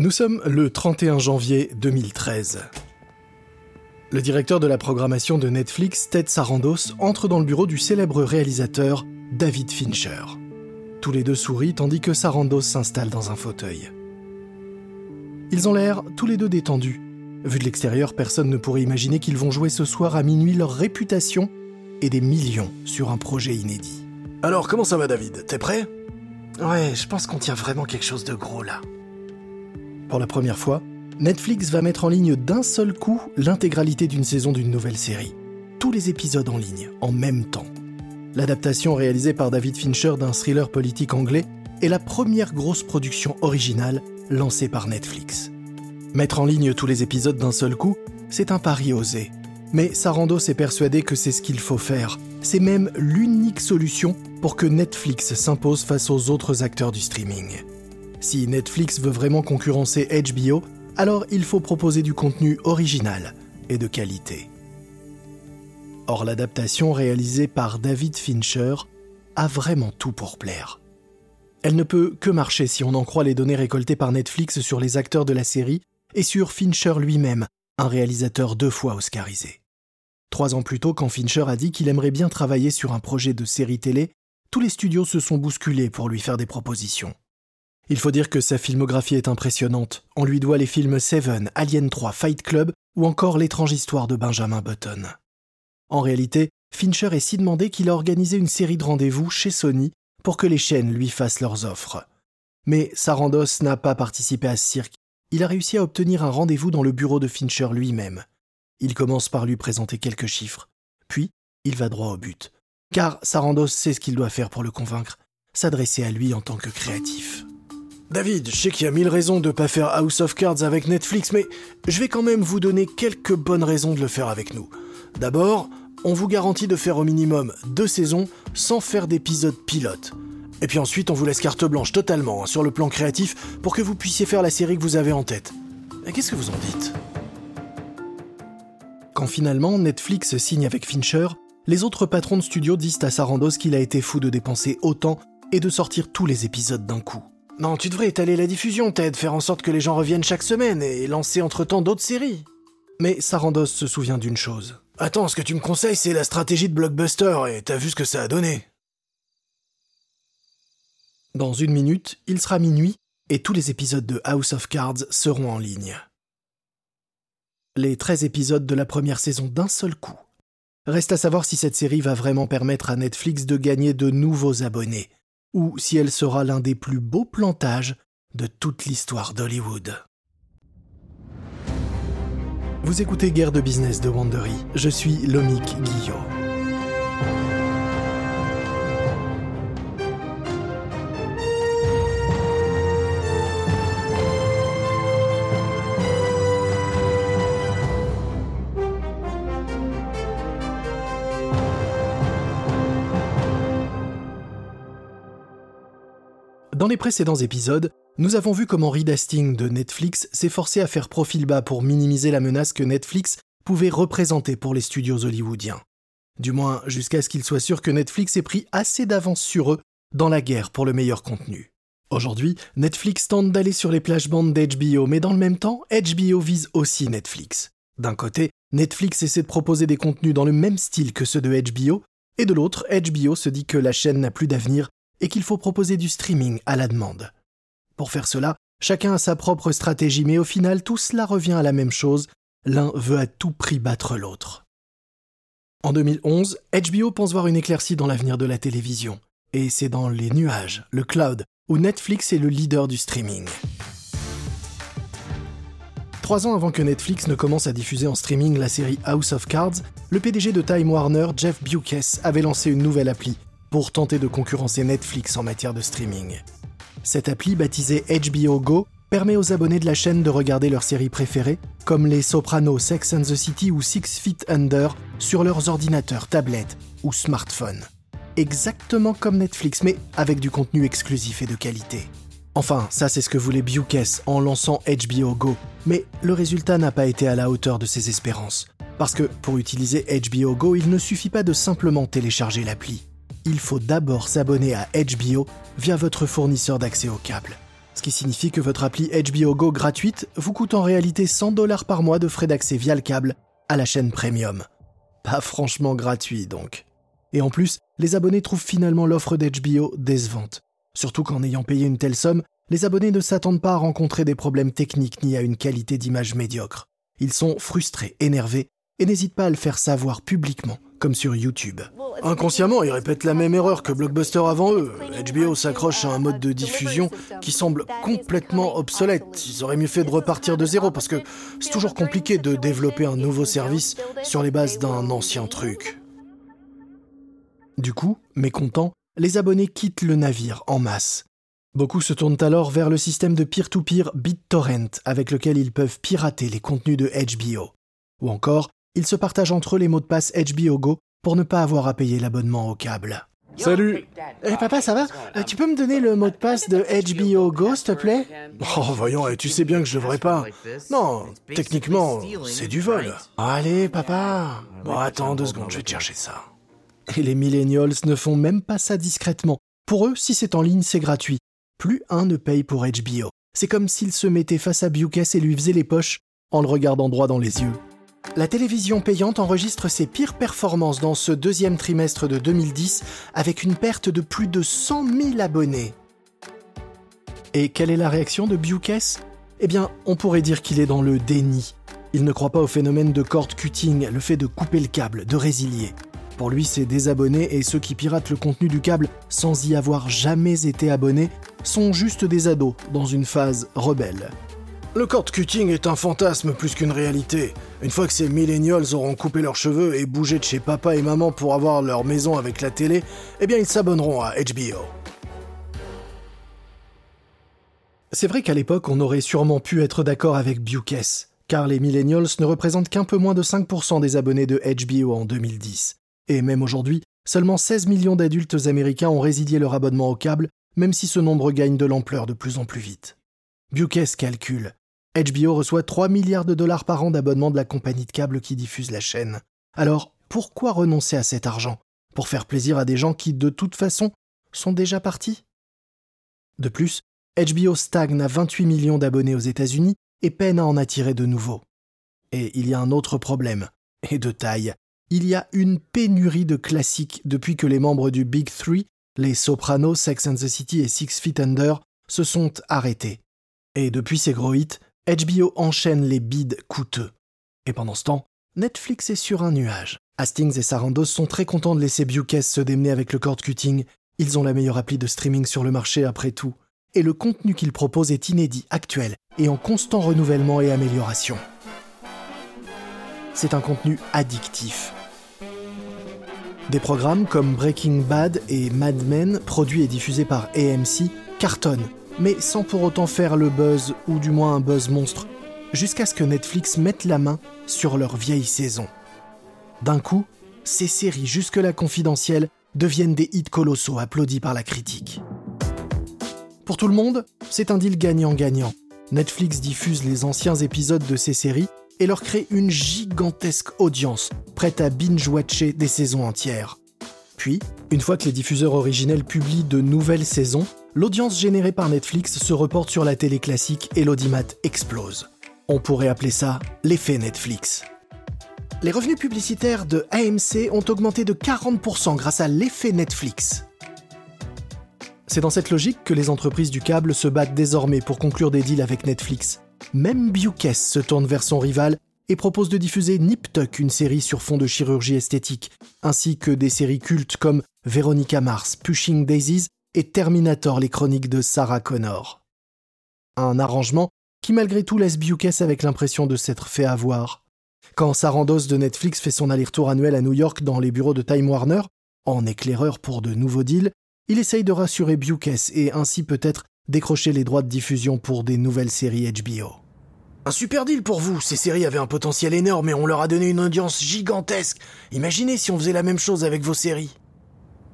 Nous sommes le 31 janvier 2013. Le directeur de la programmation de Netflix, Ted Sarandos, entre dans le bureau du célèbre réalisateur David Fincher. Tous les deux sourient tandis que Sarandos s'installe dans un fauteuil. Ils ont l'air tous les deux détendus. Vu de l'extérieur, personne ne pourrait imaginer qu'ils vont jouer ce soir à minuit leur réputation et des millions sur un projet inédit. Alors, comment ça va, David ? T'es prêt ? Ouais, je pense qu'on tient vraiment quelque chose de gros, là. Pour la première fois, Netflix va mettre en ligne d'un seul coup l'intégralité d'une saison d'une nouvelle série. Tous les épisodes en ligne, en même temps. L'adaptation réalisée par David Fincher d'un thriller politique anglais est la première grosse production originale lancée par Netflix. Mettre en ligne tous les épisodes d'un seul coup, c'est un pari osé. Mais Sarandos est persuadé que c'est ce qu'il faut faire. C'est même l'unique solution pour que Netflix s'impose face aux autres acteurs du streaming. Si Netflix veut vraiment concurrencer HBO, alors il faut proposer du contenu original et de qualité. Or, l'adaptation réalisée par David Fincher a vraiment tout pour plaire. Elle ne peut que marcher si on en croit les données récoltées par Netflix sur les acteurs de la série et sur Fincher lui-même, un réalisateur 2 fois oscarisé. 3 ans plus tôt, quand Fincher a dit qu'il aimerait bien travailler sur un projet de série télé, tous les studios se sont bousculés pour lui faire des propositions. Il faut dire que sa filmographie est impressionnante. On lui doit les films Seven, Alien 3, Fight Club ou encore L'étrange histoire de Benjamin Button. En réalité, Fincher est si demandé qu'il a organisé une série de rendez-vous chez Sony pour que les chaînes lui fassent leurs offres. Mais Sarandos n'a pas participé à ce cirque. Il a réussi à obtenir un rendez-vous dans le bureau de Fincher lui-même. Il commence par lui présenter quelques chiffres. Puis, il va droit au but. Car Sarandos sait ce qu'il doit faire pour le convaincre, s'adresser à lui en tant que créatif. David, je sais qu'il y a 1000 raisons de pas faire House of Cards avec Netflix, mais je vais quand même vous donner quelques bonnes raisons de le faire avec nous. D'abord, on vous garantit de faire au minimum 2 saisons sans faire d'épisodes pilotes. Et puis ensuite, on vous laisse carte blanche totalement sur le plan créatif pour que vous puissiez faire la série que vous avez en tête. Et qu'est-ce que vous en dites ? Quand finalement Netflix signe avec Fincher, les autres patrons de studio disent à Sarandos qu'il a été fou de dépenser autant et de sortir tous les épisodes d'un coup. Non, tu devrais étaler la diffusion, Ted, faire en sorte que les gens reviennent chaque semaine et lancer entre-temps d'autres séries. Mais Sarandos se souvient d'une chose. Attends, ce que tu me conseilles, c'est la stratégie de Blockbuster, et t'as vu ce que ça a donné. Dans 1 minute, il sera minuit, et tous les épisodes de House of Cards seront en ligne. Les 13 épisodes de la première saison d'un seul coup. Reste à savoir si cette série va vraiment permettre à Netflix de gagner de nouveaux abonnés, ou si elle sera l'un des plus beaux plantages de toute l'histoire d'Hollywood. Vous écoutez Guerre de business de Wondery, je suis Lomik Guillot. Dans les précédents épisodes, nous avons vu comment Reed Hastings de Netflix s'est forcé à faire profil bas pour minimiser la menace que Netflix pouvait représenter pour les studios hollywoodiens. Du moins, jusqu'à ce qu'il soit sûr que Netflix ait pris assez d'avance sur eux dans la guerre pour le meilleur contenu. Aujourd'hui, Netflix tente d'aller sur les plages-bandes d'HBO, mais dans le même temps, HBO vise aussi Netflix. D'un côté, Netflix essaie de proposer des contenus dans le même style que ceux de HBO, et de l'autre, HBO se dit que la chaîne n'a plus d'avenir et qu'il faut proposer du streaming à la demande. Pour faire cela, chacun a sa propre stratégie, mais au final, tout cela revient à la même chose. L'un veut à tout prix battre l'autre. En 2011, HBO pense voir une éclaircie dans l'avenir de la télévision. Et c'est dans les nuages, le cloud, où Netflix est le leader du streaming. 3 ans avant que Netflix ne commence à diffuser en streaming la série House of Cards, le PDG de Time Warner, Jeff Bewkes, avait lancé une nouvelle appli pour tenter de concurrencer Netflix en matière de streaming. Cette appli, baptisée HBO Go, permet aux abonnés de la chaîne de regarder leurs séries préférées, comme Les Sopranos, Sex and the City ou Six Feet Under, sur leurs ordinateurs, tablettes ou smartphones. Exactement comme Netflix, mais avec du contenu exclusif et de qualité. Enfin, ça c'est ce que voulait Bewkes en lançant HBO Go, mais le résultat n'a pas été à la hauteur de ses espérances. Parce que pour utiliser HBO Go, il ne suffit pas de simplement télécharger l'appli. Il faut d'abord s'abonner à HBO via votre fournisseur d'accès au câble. Ce qui signifie que votre appli HBO Go gratuite vous coûte en réalité $100 par mois de frais d'accès via le câble à la chaîne Premium. Pas franchement gratuit donc. Et en plus, les abonnés trouvent finalement l'offre d'HBO décevante. Surtout qu'en ayant payé une telle somme, les abonnés ne s'attendent pas à rencontrer des problèmes techniques ni à une qualité d'image médiocre. Ils sont frustrés, énervés et n'hésitent pas à le faire savoir publiquement, comme sur YouTube. Inconsciemment, ils répètent la même erreur que Blockbuster avant eux. HBO s'accroche à un mode de diffusion qui semble complètement obsolète. Ils auraient mieux fait de repartir de zéro parce que c'est toujours compliqué de développer un nouveau service sur les bases d'un ancien truc. Du coup, mécontents, les abonnés quittent le navire en masse. Beaucoup se tournent alors vers le système de peer-to-peer BitTorrent avec lequel ils peuvent pirater les contenus de HBO. Ou encore, ils se partagent entre eux les mots de passe HBO Go pour ne pas avoir à payer l'abonnement au câble. Salut. Papa, ça va ? Tu peux me donner le mot de passe de HBO Go, s'il te plaît ? Oh, voyons, tu sais bien que je devrais pas. Non, techniquement, c'est du vol. Allez, papa. Bon, attends 2 secondes, je vais te chercher ça. Et les millennials ne font même pas ça discrètement. Pour eux, si c'est en ligne, c'est gratuit. Plus un ne paye pour HBO. C'est comme s'ils se mettaient face à Bewkes et lui faisaient les poches en le regardant droit dans les yeux. La télévision payante enregistre ses pires performances dans ce 2e trimestre de 2010 avec une perte de plus de 100 000 abonnés. Et quelle est la réaction de Bewkes ? Eh bien, on pourrait dire qu'il est dans le déni. Il ne croit pas au phénomène de cord cutting, le fait de couper le câble, de résilier. Pour lui, ces désabonnés et ceux qui piratent le contenu du câble sans y avoir jamais été abonnés sont juste des ados dans une phase rebelle. Le cord cutting est un fantasme plus qu'une réalité. Une fois que ces millennials auront coupé leurs cheveux et bougé de chez papa et maman pour avoir leur maison avec la télé, eh bien ils s'abonneront à HBO. C'est vrai qu'à l'époque, on aurait sûrement pu être d'accord avec Bewkes, car les millennials ne représentent qu'un peu moins de 5% des abonnés de HBO en 2010. Et même aujourd'hui, seulement 16 millions d'adultes américains ont résilié leur abonnement au câble, même si ce nombre gagne de l'ampleur de plus en plus vite. Bewkes calcule. HBO reçoit $3 milliards par an d'abonnements de la compagnie de câble qui diffuse la chaîne. Alors, pourquoi renoncer à cet argent ? Pour faire plaisir à des gens qui, de toute façon, sont déjà partis ? De plus, HBO stagne à 28 millions d'abonnés aux États-Unis et peine à en attirer de nouveaux. Et il y a un autre problème, et de taille. Il y a une pénurie de classiques depuis que les membres du Big Three, les Sopranos, Sex and the City et Six Feet Under, se sont arrêtés. Et depuis ces gros hits, HBO enchaîne les bids coûteux. Et pendant ce temps, Netflix est sur un nuage. Hastings et Sarandos sont très contents de laisser Bewkes se démener avec le cord cutting. Ils ont la meilleure appli de streaming sur le marché après tout. Et le contenu qu'ils proposent est inédit, actuel et en constant renouvellement et amélioration. C'est un contenu addictif. Des programmes comme Breaking Bad et Mad Men, produits et diffusés par AMC, cartonnent, mais sans pour autant faire le buzz, ou du moins un buzz monstre, jusqu'à ce que Netflix mette la main sur leur vieille saison. D'un coup, ces séries jusque-là confidentielles deviennent des hits colossaux applaudis par la critique. Pour tout le monde, c'est un deal gagnant-gagnant. Netflix diffuse les anciens épisodes de ces séries et leur crée une gigantesque audience, prête à binge-watcher des saisons entières. Puis, une fois que les diffuseurs originels publient de nouvelles saisons, l'audience générée par Netflix se reporte sur la télé classique et l'audimat explose. On pourrait appeler ça l'effet Netflix. Les revenus publicitaires de AMC ont augmenté de 40% grâce à l'effet Netflix. C'est dans cette logique que les entreprises du câble se battent désormais pour conclure des deals avec Netflix. Même Bewkes se tourne vers son rival et propose de diffuser Nip Tuck, une série sur fond de chirurgie esthétique, ainsi que des séries cultes comme Veronica Mars, Pushing Daisies et Terminator, les chroniques de Sarah Connor. Un arrangement qui malgré tout laisse Bewkes avec l'impression de s'être fait avoir. Quand Sarandos de Netflix fait son aller-retour annuel à New York dans les bureaux de Time Warner, en éclaireur pour de nouveaux deals, il essaye de rassurer Bewkes et ainsi peut-être décrocher les droits de diffusion pour des nouvelles séries HBO. Un super deal pour vous, ces séries avaient un potentiel énorme et on leur a donné une audience gigantesque. Imaginez si on faisait la même chose avec vos séries.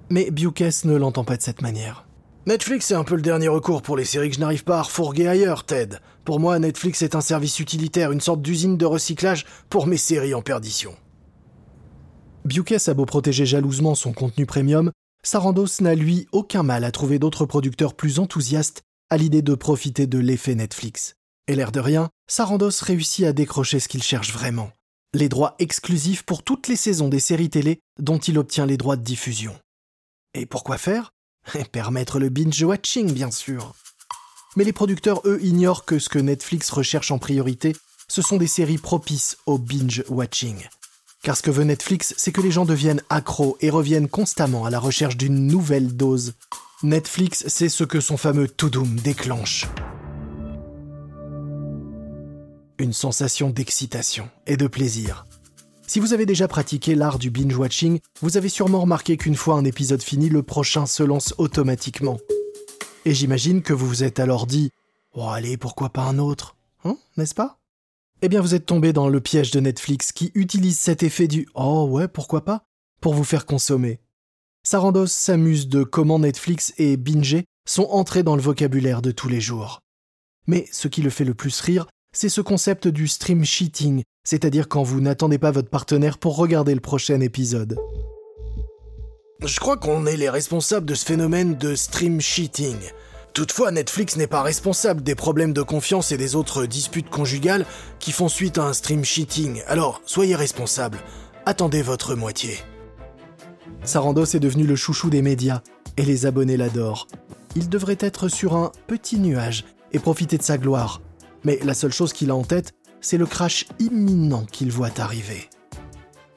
Mais Bewkes ne l'entend pas de cette manière. Netflix est un peu le dernier recours pour les séries que je n'arrive pas à refourguer ailleurs, Ted. Pour moi, Netflix est un service utilitaire, une sorte d'usine de recyclage pour mes séries en perdition. Bewkes a beau protéger jalousement son contenu premium, Sarandos n'a lui aucun mal à trouver d'autres producteurs plus enthousiastes à l'idée de profiter de l'effet Netflix. Et l'air de rien, Sarandos réussit à décrocher ce qu'il cherche vraiment. Les droits exclusifs pour toutes les saisons des séries télé dont il obtient les droits de diffusion. Et pourquoi faire ? Permettre le binge-watching, bien sûr. Mais les producteurs, eux, ignorent que ce que Netflix recherche en priorité, ce sont des séries propices au binge-watching. Car ce que veut Netflix, c'est que les gens deviennent accros et reviennent constamment à la recherche d'une nouvelle dose. Netflix, c'est ce que son fameux to-doom déclenche. Une sensation d'excitation et de plaisir. Si vous avez déjà pratiqué l'art du binge-watching, vous avez sûrement remarqué qu'une fois un épisode fini, le prochain se lance automatiquement. Et j'imagine que vous vous êtes alors dit « Oh allez, pourquoi pas un autre ?» Hein, n'est-ce pas ? Eh bien, vous êtes tombé dans le piège de Netflix qui utilise cet effet du « Oh ouais, pourquoi pas ?» pour vous faire consommer. Sarandos s'amuse de comment Netflix et binger sont entrés dans le vocabulaire de tous les jours. Mais ce qui le fait le plus rire, c'est ce concept du stream cheating, c'est-à-dire quand vous n'attendez pas votre partenaire pour regarder le prochain épisode. Je crois qu'on est les responsables de ce phénomène de stream cheating. Toutefois, Netflix n'est pas responsable des problèmes de confiance et des autres disputes conjugales qui font suite à un stream cheating. Alors, soyez responsables. Attendez votre moitié. Sarandos est devenu le chouchou des médias, et les abonnés l'adorent. Il devrait être sur un petit nuage et profiter de sa gloire. Mais la seule chose qu'il a en tête, c'est le crash imminent qu'il voit arriver.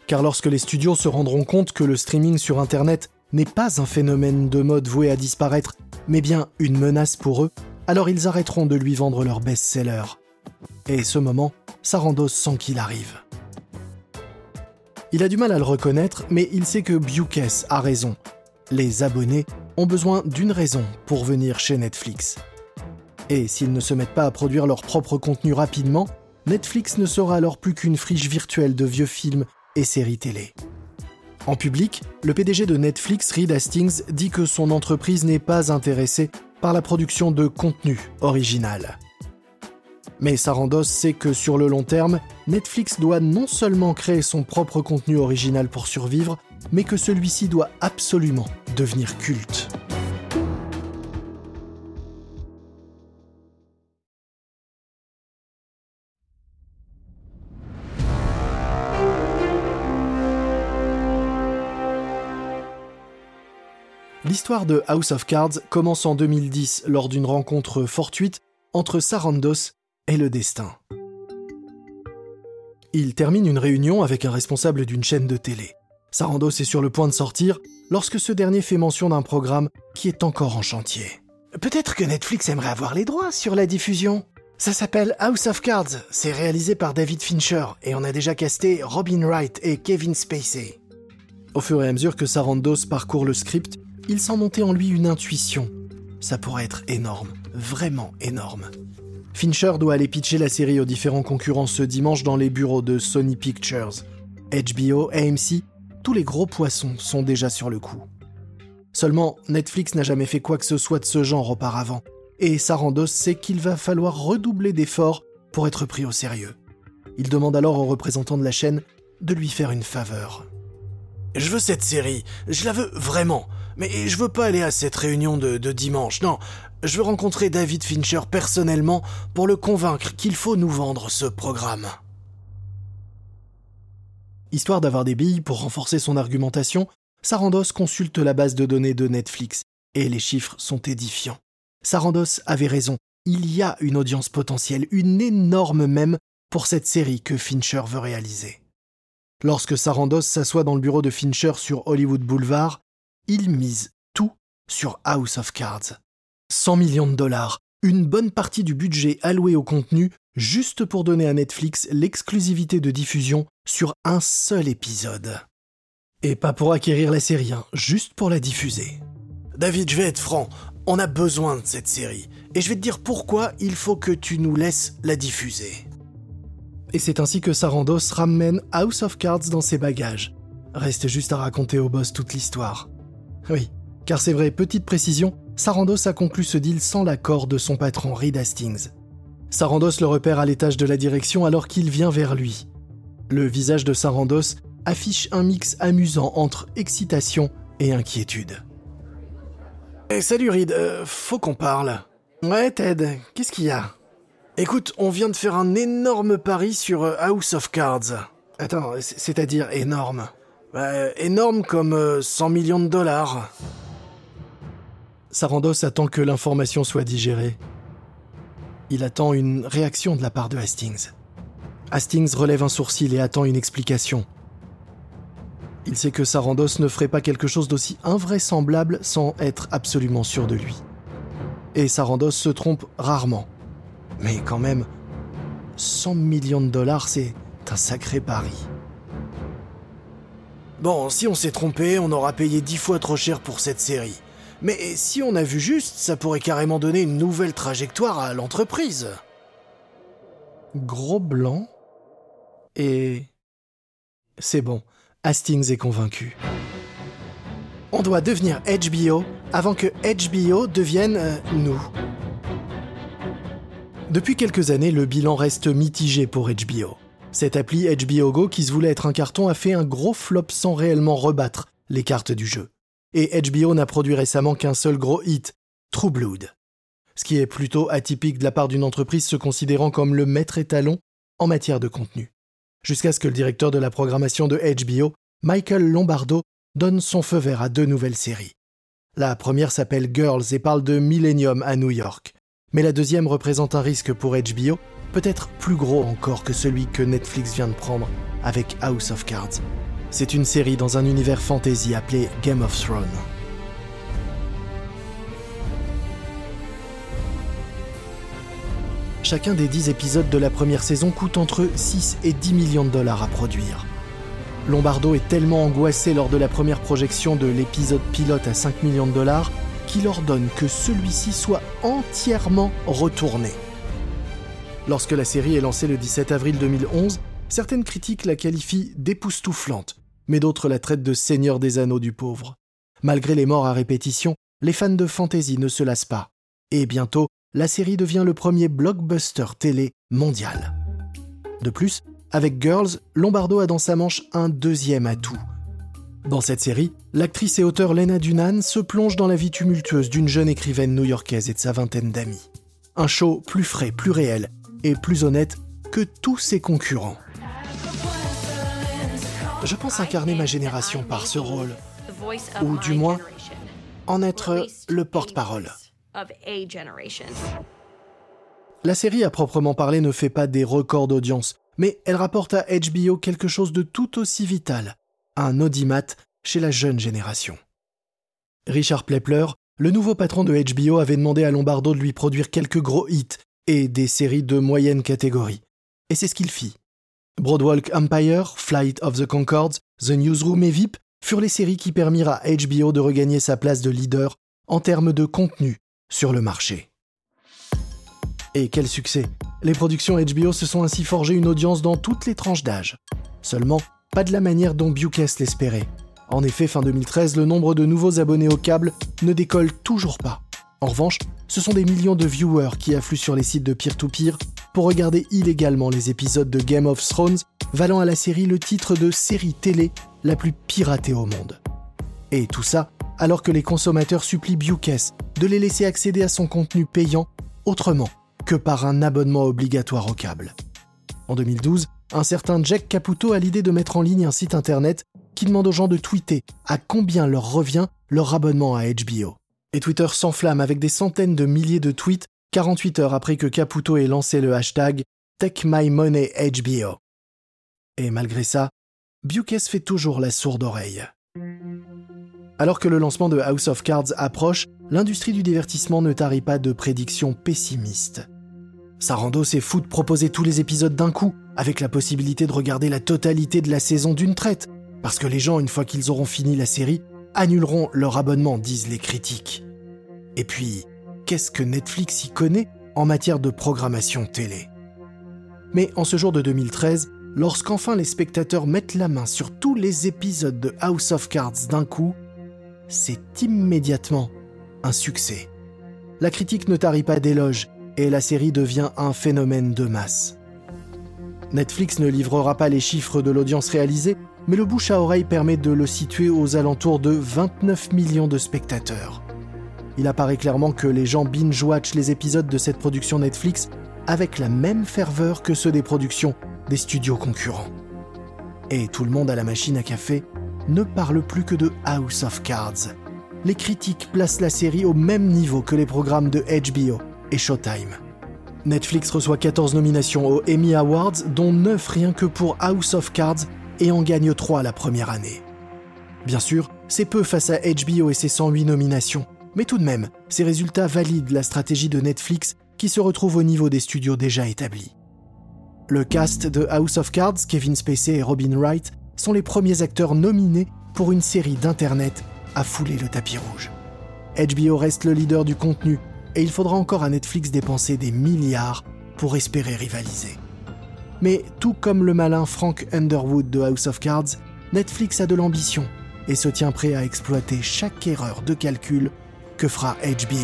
Car lorsque les studios se rendront compte que le streaming sur Internet n'est pas un phénomène de mode voué à disparaître, mais bien une menace pour eux, alors ils arrêteront de lui vendre leurs best-sellers. Et ce moment, Sarandos sent qu'il arrive. Il a du mal à le reconnaître, mais il sait que Bewkes a raison. Les abonnés ont besoin d'une raison pour venir chez Netflix. Et s'ils ne se mettent pas à produire leur propre contenu rapidement, Netflix ne sera alors plus qu'une friche virtuelle de vieux films et séries télé. En public, le PDG de Netflix, Reed Hastings, dit que son entreprise n'est pas intéressée par la production de contenu original. Mais Sarandos sait que sur le long terme, Netflix doit non seulement créer son propre contenu original pour survivre, mais que celui-ci doit absolument devenir culte. L'histoire de House of Cards commence en 2010 lors d'une rencontre fortuite entre Sarandos et le destin. Il termine une réunion avec un responsable d'une chaîne de télé. Sarandos est sur le point de sortir lorsque ce dernier fait mention d'un programme qui est encore en chantier. Peut-être que Netflix aimerait avoir les droits sur la diffusion. Ça s'appelle House of Cards, c'est réalisé par David Fincher et on a déjà casté Robin Wright et Kevin Spacey. Au fur et à mesure que Sarandos parcourt le script, il sent monter en lui une intuition. Ça pourrait être énorme, vraiment énorme. Fincher doit aller pitcher la série aux différents concurrents ce dimanche dans les bureaux de Sony Pictures. HBO, AMC, tous les gros poissons sont déjà sur le coup. Seulement, Netflix n'a jamais fait quoi que ce soit de ce genre auparavant, et Sarandos sait qu'il va falloir redoubler d'efforts pour être pris au sérieux. Il demande alors aux représentants de la chaîne de lui faire une faveur. « Je veux cette série, je la veux vraiment. Mais je veux pas aller à cette réunion de dimanche, non. Je veux rencontrer David Fincher personnellement pour le convaincre qu'il faut nous vendre ce programme. » Histoire d'avoir des billes pour renforcer son argumentation, Sarandos consulte la base de données de Netflix. Et les chiffres sont édifiants. Sarandos avait raison. Il y a une audience potentielle, une énorme même, pour cette série que Fincher veut réaliser. Lorsque Sarandos s'assoit dans le bureau de Fincher sur Hollywood Boulevard, il mise tout sur House of Cards. 100 millions de dollars, une bonne partie du budget alloué au contenu, juste pour donner à Netflix l'exclusivité de diffusion sur un seul épisode. Et pas pour acquérir la série, hein, juste pour la diffuser. David, je vais être franc, on a besoin de cette série. Et je vais te dire pourquoi il faut que tu nous laisses la diffuser. Et c'est ainsi que Sarandos ramène House of Cards dans ses bagages. Reste juste à raconter au boss toute l'histoire. Oui, car c'est vrai, petite précision, Sarandos a conclu ce deal sans l'accord de son patron Reed Hastings. Sarandos le repère à l'étage de la direction alors qu'il vient vers lui. Le visage de Sarandos affiche un mix amusant entre excitation et inquiétude. Hey, « Salut Reed, faut qu'on parle. » Ouais, Ted, qu'est-ce qu'il y a ? Écoute, on vient de faire un énorme pari sur House of Cards. Attends, c'est-à-dire énorme ? Bah, énorme comme 100 millions de dollars. Sarandos attend que l'information soit digérée. Il attend une réaction de la part de Hastings. Hastings relève un sourcil et attend une explication. Il sait que Sarandos ne ferait pas quelque chose d'aussi invraisemblable sans être absolument sûr de lui. Et Sarandos se trompe rarement. Mais quand même, 100 millions de dollars, c'est un sacré pari. Bon, si on s'est trompé, on aura payé 10 fois trop cher pour cette série. Mais si on a vu juste, ça pourrait carrément donner une nouvelle trajectoire à l'entreprise. Gros blanc. Et... c'est bon, Hastings est convaincu. On doit devenir HBO avant que HBO devienne nous. Depuis quelques années, le bilan reste mitigé pour HBO. Cette appli HBO Go, qui se voulait être un carton, a fait un gros flop sans réellement rebattre les cartes du jeu. Et HBO n'a produit récemment qu'un seul gros hit, True Blood. Ce qui est plutôt atypique de la part d'une entreprise se considérant comme le maître étalon en matière de contenu. Jusqu'à ce que le directeur de la programmation de HBO, Michael Lombardo, donne son feu vert à 2 nouvelles séries. La première s'appelle Girls et parle de Millennium à New York. Mais la deuxième représente un risque pour HBO, peut-être plus gros encore que celui que Netflix vient de prendre avec House of Cards. C'est une série dans un univers fantasy appelé Game of Thrones. Chacun des 10 épisodes de la première saison coûte entre 6 et 10 millions de dollars à produire. Lombardo est tellement angoissé lors de la première projection de l'épisode pilote à 5 millions de dollars qu'il ordonne que celui-ci soit entièrement retourné. Lorsque la série est lancée le 17 avril 2011, certaines critiques la qualifient d'époustouflante, mais d'autres la traitent de Seigneur des Anneaux du pauvre. Malgré les morts à répétition, les fans de fantasy ne se lassent pas. Et bientôt, la série devient le premier blockbuster télé mondial. De plus, avec Girls, Lombardo a dans sa manche un deuxième atout. Dans cette série, l'actrice et auteure Lena Dunham se plonge dans la vie tumultueuse d'une jeune écrivaine new-yorkaise et de sa vingtaine d'amis. Un show plus frais, plus réel et plus honnête que tous ses concurrents. Je pense incarner ma génération par ce rôle, ou du moins, en être le porte-parole. La série à proprement parler ne fait pas des records d'audience, mais elle rapporte à HBO quelque chose de tout aussi vital, un audimat chez la jeune génération. Richard Plepler, le nouveau patron de HBO, avait demandé à Lombardo de lui produire quelques gros hits et des séries de moyenne catégorie. Et c'est ce qu'il fit. Broadwalk Empire, Flight of the Conchords, The Newsroom et VIP furent les séries qui permirent à HBO de regagner sa place de leader en termes de contenu sur le marché. Et quel succès! Les productions HBO se sont ainsi forgées une audience dans toutes les tranches d'âge. Seulement, pas de la manière dont Bewkes l'espérait. En effet, fin 2013, le nombre de nouveaux abonnés au câble ne décolle toujours pas. En revanche, ce sont des millions de viewers qui affluent sur les sites de peer-to-peer pour regarder illégalement les épisodes de Game of Thrones, valant à la série le titre de série télé la plus piratée au monde. Et tout ça alors que les consommateurs supplient Bewkes de les laisser accéder à son contenu payant autrement que par un abonnement obligatoire au câble. En 2012, un certain Jack Caputo a l'idée de mettre en ligne un site internet qui demande aux gens de tweeter à combien leur revient leur abonnement à HBO. Et Twitter s'enflamme avec des centaines de milliers de tweets 48 heures après que Caputo ait lancé le hashtag « Take my money HBO ». Et malgré ça, Bewkes fait toujours la sourde oreille. Alors que le lancement de House of Cards approche, l'industrie du divertissement ne tarit pas de prédictions pessimistes. Sarandos est fou de proposer tous les épisodes d'un coup, avec la possibilité de regarder la totalité de la saison d'une traite, parce que les gens, une fois qu'ils auront fini la série, annuleront leur abonnement, disent les critiques. Et puis, qu'est-ce que Netflix y connaît en matière de programmation télé ? Mais en ce jour de 2013, lorsqu'enfin les spectateurs mettent la main sur tous les épisodes de House of Cards d'un coup, c'est immédiatement un succès. La critique ne tarit pas d'éloges et la série devient un phénomène de masse. Netflix ne livrera pas les chiffres de l'audience réalisée, mais le bouche à oreille permet de le situer aux alentours de 29 millions de spectateurs. Il apparaît clairement que les gens binge-watch les épisodes de cette production Netflix avec la même ferveur que ceux des productions des studios concurrents. Et tout le monde à la machine à café ne parle plus que de House of Cards. Les critiques placent la série au même niveau que les programmes de HBO et Showtime. Netflix reçoit 14 nominations aux Emmy Awards, dont 9 rien que pour House of Cards, et en gagne 3 la première année. Bien sûr, c'est peu face à HBO et ses 108 nominations, mais tout de même, ces résultats valident la stratégie de Netflix qui se retrouve au niveau des studios déjà établis. Le cast de House of Cards, Kevin Spacey et Robin Wright, sont les premiers acteurs nominés pour une série d'Internet à fouler le tapis rouge. HBO reste le leader du contenu, et il faudra encore à Netflix dépenser des milliards pour espérer rivaliser. Mais tout comme le malin Frank Underwood de House of Cards, Netflix a de l'ambition et se tient prêt à exploiter chaque erreur de calcul que fera HBO.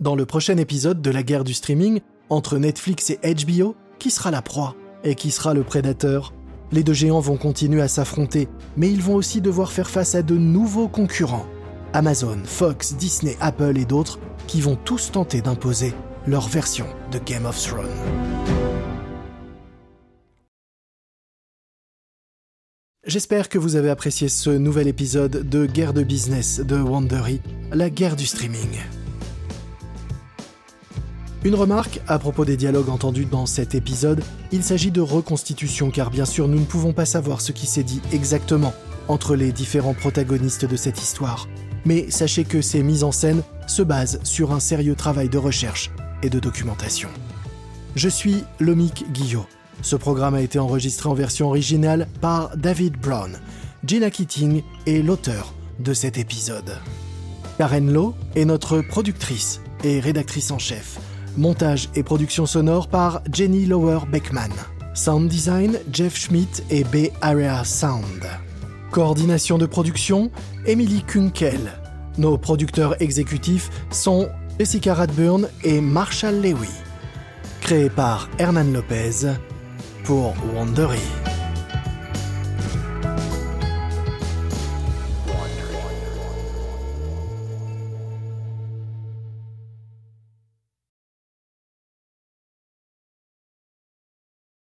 Dans le prochain épisode de la guerre du streaming, entre Netflix et HBO, qui sera la proie et qui sera le prédateur ? Les deux géants vont continuer à s'affronter, mais ils vont aussi devoir faire face à de nouveaux concurrents. Amazon, Fox, Disney, Apple et d'autres, qui vont tous tenter d'imposer leur version de Game of Thrones. J'espère que vous avez apprécié ce nouvel épisode de Guerre de business de Wondery, la guerre du streaming. Une remarque à propos des dialogues entendus dans cet épisode, il s'agit de reconstitution car bien sûr nous ne pouvons pas savoir ce qui s'est dit exactement entre les différents protagonistes de cette histoire. Mais sachez que ces mises en scène se basent sur un sérieux travail de recherche et de documentation. Je suis Lomic Guillot. Ce programme a été enregistré en version originale par David Brown. Gina Keating est l'auteur de cet épisode. Karen Lowe est notre productrice et rédactrice en chef. Montage et production sonore par Jenny Lower-Beckman. Sound design, Jeff Schmidt et Bay Area Sound. Coordination de production, Emily Kunkel. Nos producteurs exécutifs sont Jessica Radburn et Marshall Lewy. Créé par Hernan Lopez pour Wondery.